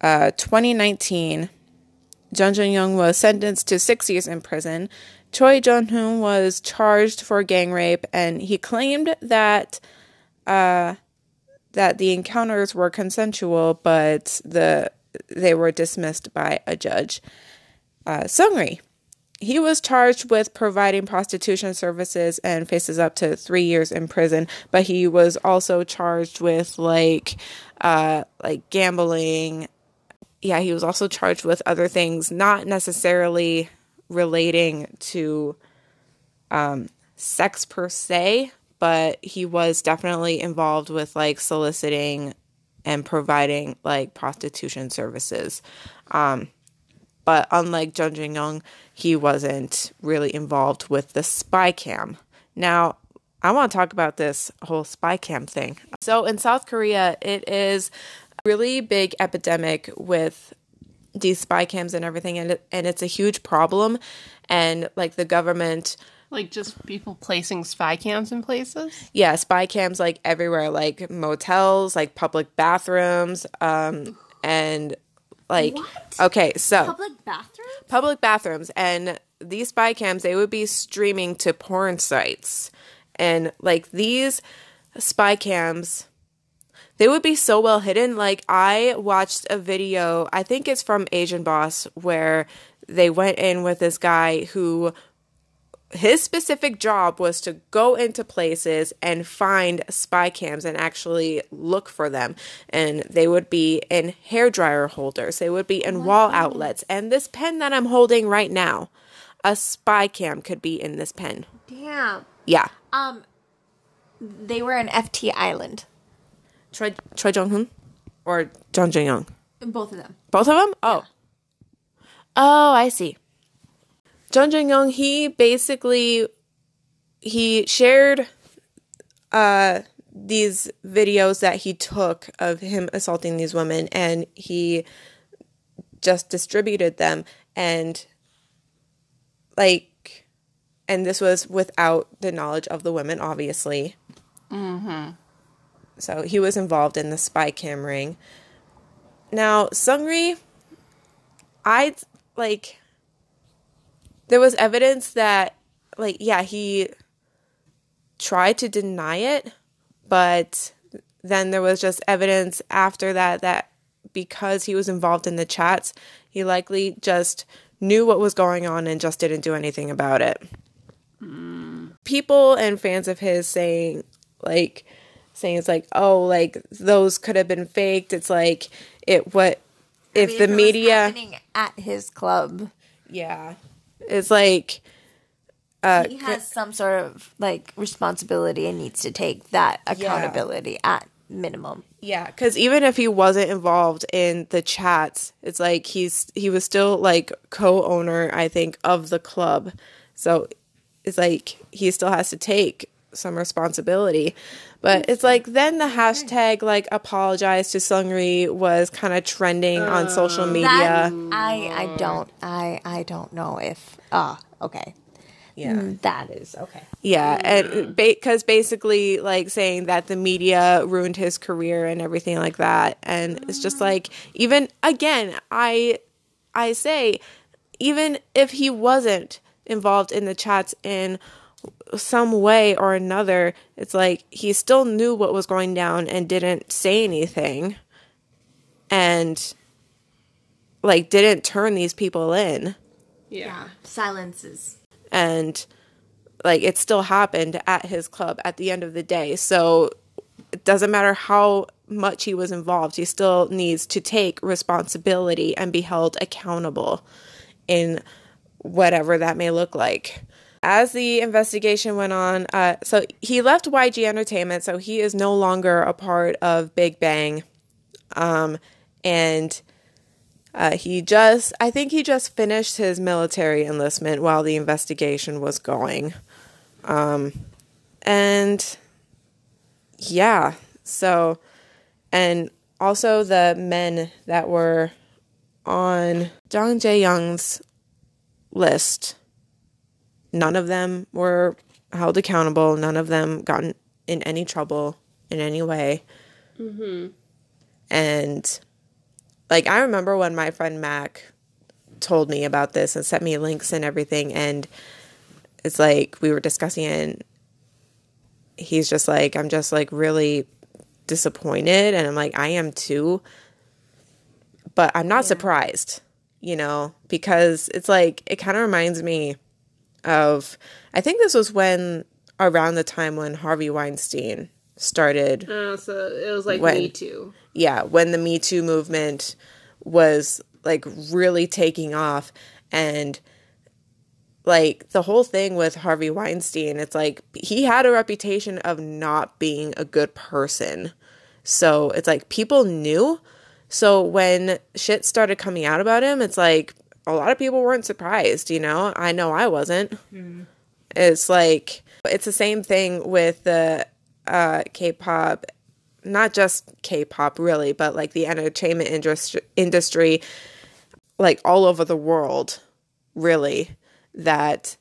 uh, twenty nineteen, Jung Joon-young was sentenced to six years in prison. Choi Jong-hoon was charged for gang rape, and he claimed that uh, that the encounters were consensual, but the they were dismissed by a judge. Uh, Seungri, he was charged with providing prostitution services and faces up to three years in prison, but he was also charged with like uh like gambling. Yeah, he was also charged with other things not necessarily relating to um sex per se, but he was definitely involved with like soliciting and providing like prostitution services. Um But unlike Jung Joon-young, he wasn't really involved with the spy cam. Now, I want to talk about this whole spy cam thing. So in South Korea, it is a really big epidemic with these spy cams and everything, and it, and it's a huge problem. And like the government... Like just people placing spy cams in places? Yeah, spy cams like everywhere, like motels, like public bathrooms, um, and... Like, what? Okay, so public bathrooms, public bathrooms, and these spy cams, they would be streaming to porn sites, and like these spy cams, they would be so well hidden. Like I watched a video, I think it's from Asian Boss, where they went in with this guy who his specific job was to go into places and find spy cams and actually look for them. And they would be in hairdryer holders. They would be in what? Wall outlets. And this pen that I'm holding right now, a spy cam could be in this pen. Damn. Yeah. Um, they were in F T Island. Choi Choi Jong-hoon or Jung Joon-young? Both of them. Both of them? Oh. Yeah. Oh, I see. Jung Joon-young, he basically, he shared uh, these videos that he took of him assaulting these women, and he just distributed them, and, like, and this was without the knowledge of the women, obviously. Mm-hmm. So he was involved in the spy cam ring. Now, Seungri, I, like... there was evidence that, like, yeah, he tried to deny it, but then there was just evidence after that that because he was involved in the chats, he likely just knew what was going on and just didn't do anything about it. Mm. People and fans of his saying, like, saying it's like, oh, like, those could have been faked. It's like, it what if I mean, the if it media was happening at his club? Yeah, it's like uh, he has some sort of like responsibility and needs to take that accountability yeah. at minimum. Yeah, because even if he wasn't involved in the chats, it's like he's he was still like co-owner, I think, of the club. So it's like he still has to take some responsibility. But it's like then the hashtag like apologize to Seungri was kind of trending uh, on social media. That, I I don't I I don't know if ah uh, okay. Yeah, that is okay. Yeah, and because ba- basically, like saying that the media ruined his career and everything like that, and it's just like even again, I, I say, even if he wasn't involved in the chats in some way or another, it's like he still knew what was going down and didn't say anything, and like didn't turn these people in. Yeah, yeah. Silences. And, like, it still happened at his club at the end of the day. So it doesn't matter how much he was involved. He still needs to take responsibility and be held accountable in whatever that may look like. As the investigation went on, uh, so he left Y G Entertainment, so he is no longer a part of Big Bang. Um, and... Uh, he just, I think he just finished his military enlistment while the investigation was going. Um, and yeah, so, and also the men that were on Jang Jae-young's list, none of them were held accountable. None of them got in, in any trouble in any way. Mm-hmm. And... Like, I remember when my friend Mac told me about this and sent me links and everything, and it's like we were discussing it, and he's just like, I'm just, like, really disappointed, and I'm like, I am too, but I'm not yeah. surprised, you know, because it's like it kind of reminds me of, I think this was when, around the time when Harvey Weinstein started. Uh, so it was like when, Me Too. Yeah, when the Me Too movement was like really taking off, and like the whole thing with Harvey Weinstein, it's like he had a reputation of not being a good person. So it's like people knew. So when shit started coming out about him, it's like a lot of people weren't surprised, you know? I know I wasn't. Mm. It's like it's the same thing with the Uh, K-pop, not just K-pop really, but like the entertainment industry, industry, like all over the world, really, that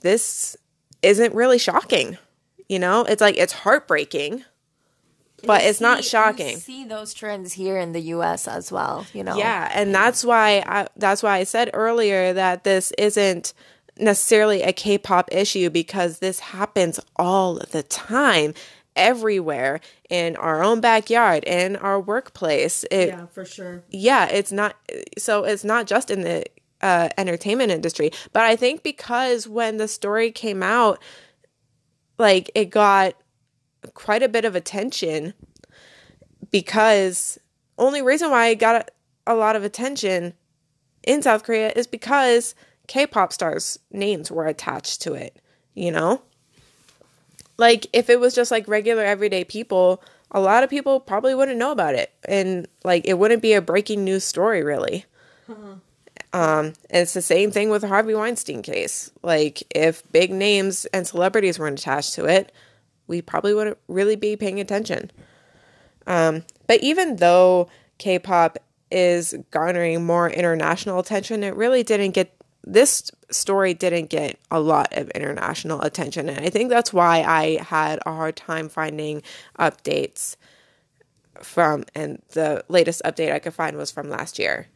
this isn't really shocking, you know? It's like, it's heartbreaking, but it's not shocking. You see those trends here in the U S as well, you know? Yeah, and that's why I, that's why I said earlier that this isn't necessarily a K-pop issue, because this happens all the time. Everywhere, in our own backyard, in our workplace. It, yeah, for sure. Yeah, it's not, so it's not just in the uh, entertainment industry. But I think because when the story came out, like it got quite a bit of attention, because only reason why it got a lot of attention in South Korea is because K-pop stars' names were attached to it, you know? Like, if it was just, like, regular everyday people, a lot of people probably wouldn't know about it. And, like, it wouldn't be a breaking news story, really. Uh-huh. Um, and it's the same thing with the Harvey Weinstein case. Like, if big names and celebrities weren't attached to it, we probably wouldn't really be paying attention. Um, but even though K-pop is garnering more international attention, it really didn't get... This story didn't get a lot of international attention, and I think that's why I had a hard time finding updates from, and the latest update I could find was from last year.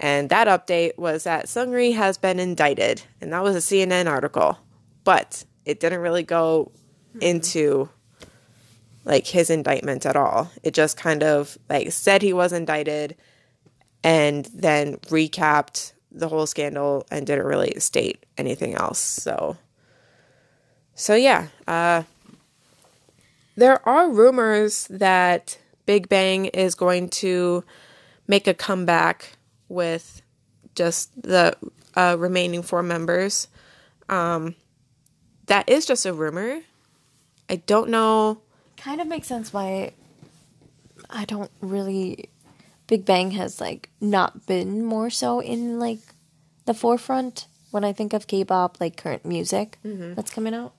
And that update was that Seungri has been indicted, and that was a C N N article, but it didn't really go mm-hmm. into like his indictment at all. It just kind of like said he was indicted and then recapped the whole scandal and didn't really state anything else. So, so yeah, uh, there are rumors that Big Bang is going to make a comeback with just the uh, remaining four members. Um, that is just a rumor. I don't know. Kind of makes sense why I don't really... Big Bang has, like, not been more so in, like, the forefront when I think of K-pop, like, current music mm-hmm. that's coming out.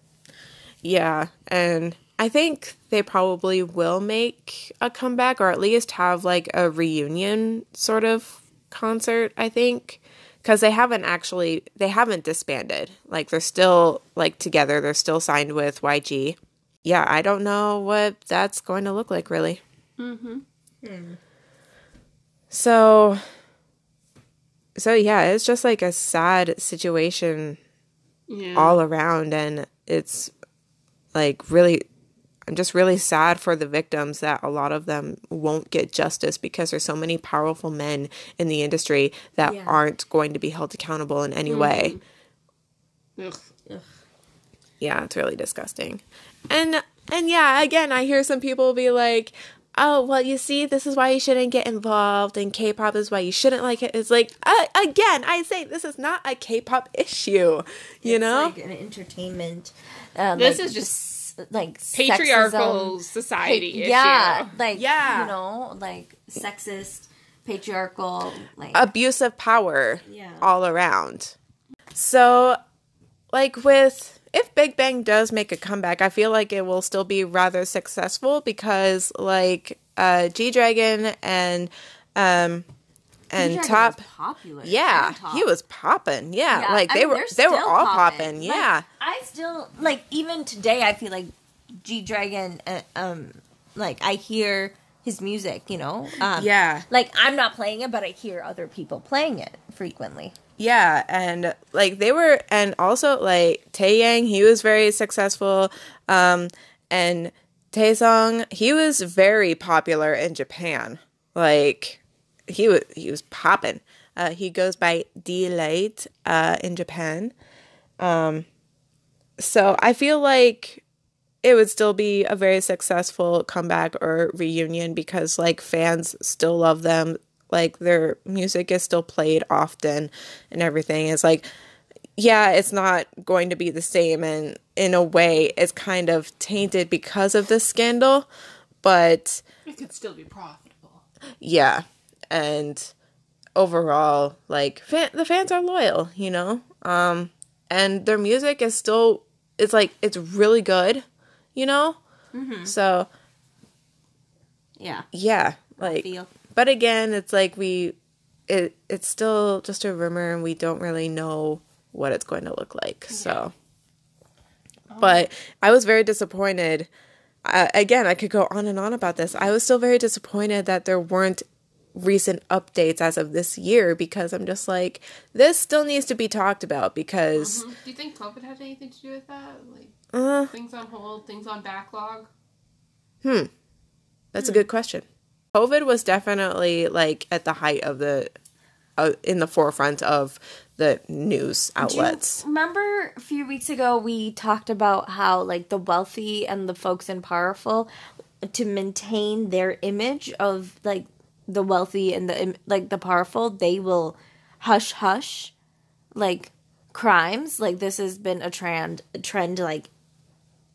Yeah, and I think they probably will make a comeback or at least have, like, a reunion sort of concert, I think, because they haven't actually, they haven't disbanded. Like, they're still, like, together. They're still signed with Y G. Yeah, I don't know what that's going to look like, really. Mm-hmm. Mm. So, so yeah, it's just like a sad situation yeah. all around, and it's like really, I'm just really sad for the victims that a lot of them won't get justice because there's so many powerful men in the industry that yeah. aren't going to be held accountable in any mm-hmm. way. Ugh. Ugh. Yeah, it's really disgusting. And, and yeah, again, I hear some people be like, oh, well, you see, this is why you shouldn't get involved, and K-pop is why you shouldn't like it. It's like, uh, again, I say this is not a K-pop issue, you it's know? It's like an entertainment. Um, this like, is just, like, patriarchal sexism, society pa- issue. Yeah, like, yeah. you know, like, sexist, patriarchal, like... abuse of power yeah. all around. So, like, with... if Big Bang does make a comeback, I feel like it will still be rather successful because, like, uh, G-Dragon and um, and G-Dragon Top, was popular. Yeah, Top. He was popping. Yeah, yeah, like they I mean, were, they were all popping. Yeah, like, I still like even today. I feel like G-Dragon. Uh, um, like I hear his music. You know. Um, yeah. Like I'm not playing it, but I hear other people playing it frequently. Yeah, and, like, they were, and also, like, Taeyang, he was very successful, um, and Daesung, he was very popular in Japan. Like, he, w- he was poppin'. Uh, he goes by D-Light uh, in Japan. Um, so I feel like it would still be a very successful comeback or reunion because, like, fans still love them. Like, their music is still played often and everything. It's like, yeah, it's not going to be the same. And in a way, it's kind of tainted because of this scandal. But... it could still be profitable. Yeah. And overall, like, fan- the fans are loyal, you know? Um, and their music is still... it's like, it's really good, you know? Mm-hmm. So... yeah. Yeah. Like... I feel- But again, it's like we, it it's still just a rumor, and we don't really know what it's going to look like. So, oh. But I was very disappointed. I, again, I could go on and on about this. I was still very disappointed that there weren't recent updates as of this year because I'm just like, this still needs to be talked about because. Mm-hmm. Do you think COVID had anything to do with that? Like uh, things on hold, things on backlog. Hmm, that's hmm. a good question. COVID was definitely, like, at the height of the, uh, in the forefront of the news outlets. Do you remember a few weeks ago we talked about how, like, the wealthy and the folks in powerful, to maintain their image of, like, the wealthy and the, like, the powerful, they will hush-hush, like, crimes. Like, this has been a trend, a trend like,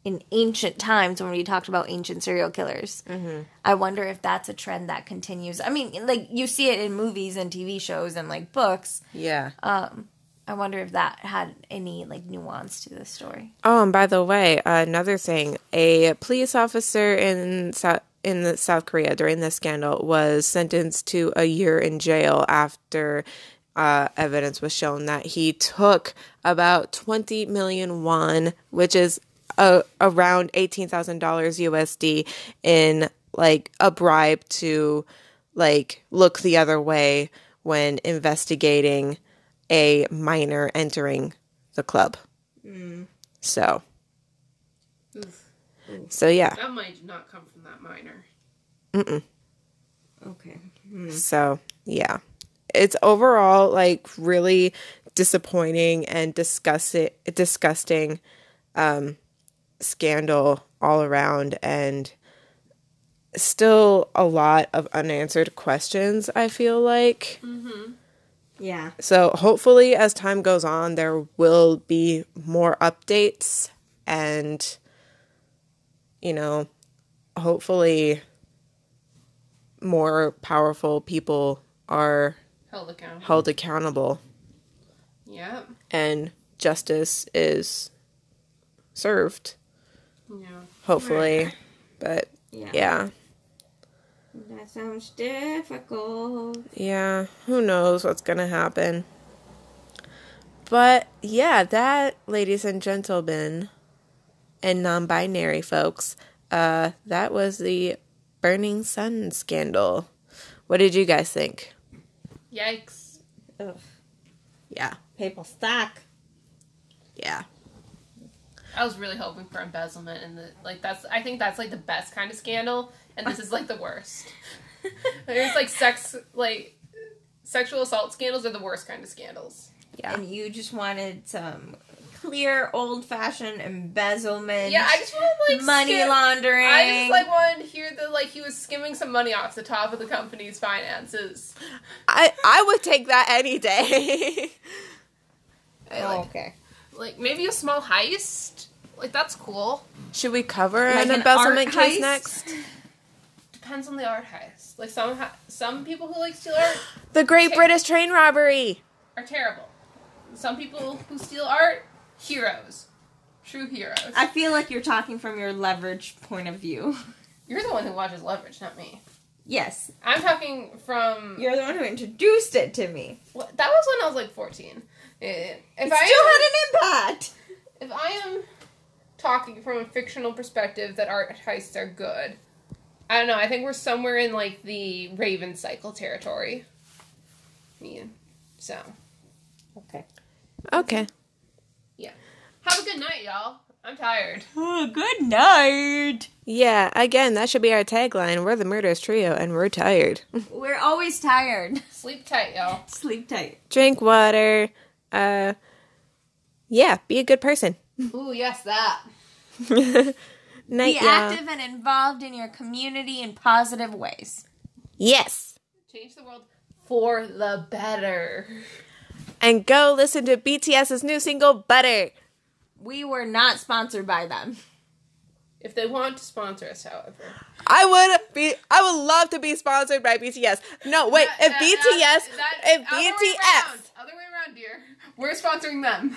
in ancient times when we talked about ancient serial killers. Mm-hmm. I wonder if that's a trend that continues. I mean, like, you see it in movies and T V shows and, like, books. Yeah. Um, I wonder if that had any, like, nuance to this story. Oh, and by the way, uh, another thing. A police officer in South, in the South Korea during this scandal was sentenced to a year in jail after... Uh, evidence was shown that he took about twenty million won, which is... Uh, around eighteen thousand dollars U S D in, like, a bribe to, like, look the other way when investigating a minor entering the club. Mm. So. Oof. Ooh. So yeah, that might not come from that minor. Mm-mm. Okay. Mm. So yeah, it's overall like really disappointing and disgust disgusting um, scandal all around, and still a lot of unanswered questions, I feel like. Mm-hmm. Yeah. So hopefully as time goes on, there will be more updates and, you know, hopefully more powerful people are held accountable. Held accountable. Yeah. And justice is served. Yeah. Hopefully. Right. But yeah. yeah. That sounds difficult. Yeah, who knows what's gonna happen. But yeah, that, ladies and gentlemen, and non-binary folks, uh, that was the Burning Sun scandal. What did you guys think? Yikes! Ugh. Yeah. People suck. Yeah. I was really hoping for embezzlement, and the, like that's. I think that's like the best kind of scandal. And this is, like, the worst. There's, like, sex, like, sexual assault scandals are the worst kind of scandals. Yeah. And you just wanted some clear, old-fashioned embezzlement. Yeah, I just wanted, like, money skim- laundering. I just, like, wanted to hear that, like, he was skimming some money off the top of the company's finances. I, I would take that any day. I, like, oh, okay. Like, maybe a small heist. Like, that's cool. Should we cover like an, an embezzlement case heist? Next? Depends on the art heist. Like, some ha- some people who like steal art... the Great ter- British Train Robbery! ...are terrible. Some people who steal art, heroes. True heroes. I feel like you're talking from your Leverage point of view. You're the one who watches Leverage, not me. Yes. I'm talking from... You're the one who introduced it to me. Well, that was when I was, like, fourteen. If it still I am, had an impact! If I am talking from a fictional perspective that art heists are good... I don't know, I think we're somewhere in, like, the Raven Cycle territory. Yeah. So. Okay. Okay. Yeah. Have a good night, y'all. I'm tired. Oh, good night! Yeah, again, that should be our tagline. We're the Murderous Trio, and we're tired. We're always tired. Sleep tight, y'all. Sleep tight. Drink water. Uh, yeah, be a good person. Ooh, yes, that. Night, be active y'all. And involved in your community in positive ways. Yes. Change the world for the better. And go listen to B T S's new single, Butter. We were not sponsored by them. If they want to sponsor us, however. I would be. I would love to be sponsored by B T S. No, wait. That, if that, B T S... That, if other B T S... Way around, other way around, dear. We're sponsoring them.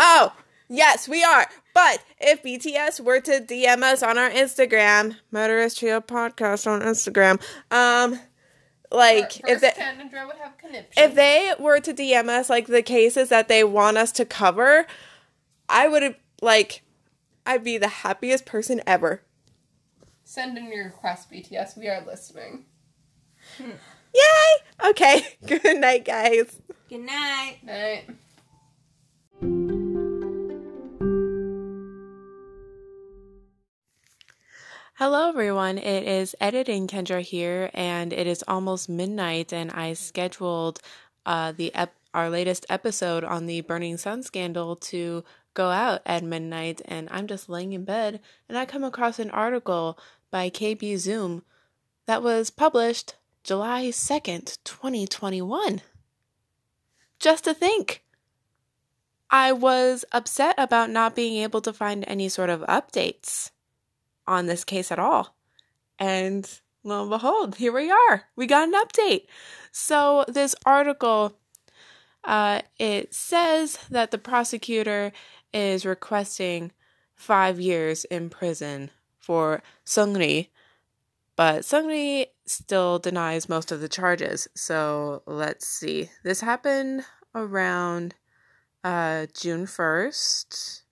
Oh, yes, we are. But if B T S were to D M us on our Instagram, Murderous Trio Podcast on Instagram, um, like if they, Kendra would have if they were to D M us like the cases that they want us to cover, I would like I'd be the happiest person ever. Send in your request, B T S. We are listening. Hmm. Yay! Okay. Good night, guys. Good night. Night. Hello everyone, it is Editing Kendra here, and it is almost midnight, and I scheduled uh, the ep- our latest episode on the Burning Sun scandal to go out at midnight, and I'm just laying in bed, and I come across an article by K B Zoom that was published July second, twenty twenty-one. Just to think! I was upset about not being able to find any sort of updates on this case at all. And lo and behold, here we are. We got an update. So this article, uh, it says that the prosecutor is requesting five years in prison for Seungri, but Seungri still denies most of the charges. So let's see. This happened around uh, June first.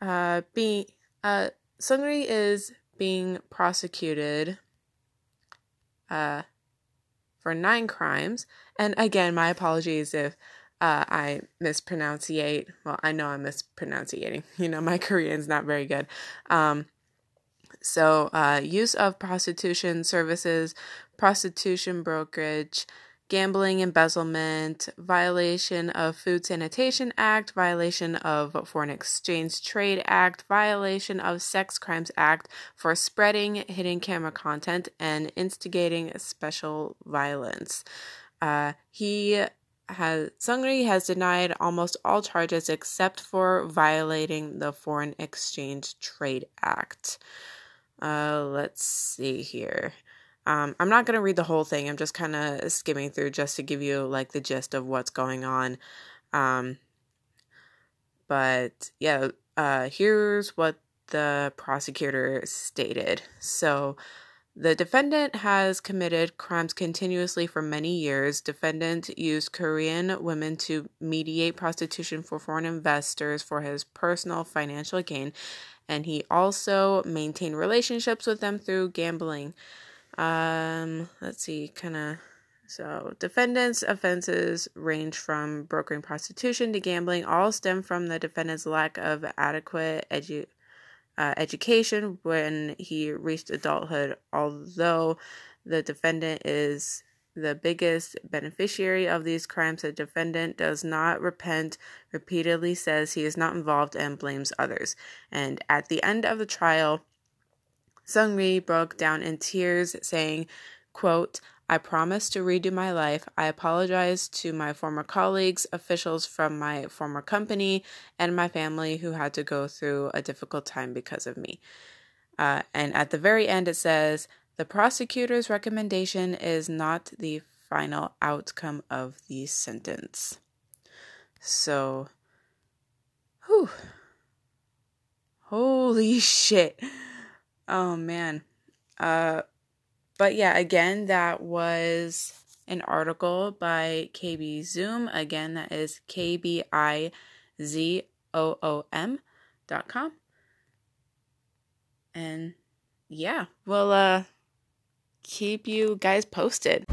Uh, being... Uh, Seungri is being prosecuted uh, for nine crimes. And again, my apologies if uh, I mispronunciate. Well, I know I'm mispronunciating. You know, my Korean's not very good. Um, So uh, use of prostitution services, prostitution brokerage, gambling, embezzlement, violation of Food Sanitation Act, violation of Foreign Exchange Trade Act, violation of Sex Crimes Act for spreading hidden camera content and instigating special violence. Uh, he... Has, Seungri has denied almost all charges except for violating the Foreign Exchange Trade Act. Uh, let's see here. Um, I'm not going to read the whole thing. I'm just kind of skimming through just to give you like the gist of what's going on. Um, but yeah, uh, here's what the prosecutor stated. So, the defendant has committed crimes continuously for many years. Defendant used Korean women to mediate prostitution for foreign investors for his personal financial gain, and he also maintained relationships with them through gambling. Um, let's see, kind of... So, defendant's offenses range from brokering prostitution to gambling. All stem from the defendant's lack of adequate education. Uh, education when he reached adulthood, although the defendant is the biggest beneficiary of these crimes. The defendant does not repent, repeatedly says he is not involved, and blames others. And at the end of the trial, Seungri broke down in tears, saying, quote, "I promise to redo my life. I apologize to my former colleagues, officials from my former company, and my family who had to go through a difficult time because of me." Uh, and at the very end, it says, "The prosecutor's recommendation is not the final outcome of the sentence." So, whew. Holy shit. Oh, man. Uh... But yeah, again, that was an article by K B Zoom. Again, that is K B I Z O O M dot com. And yeah, we'll uh, keep you guys posted.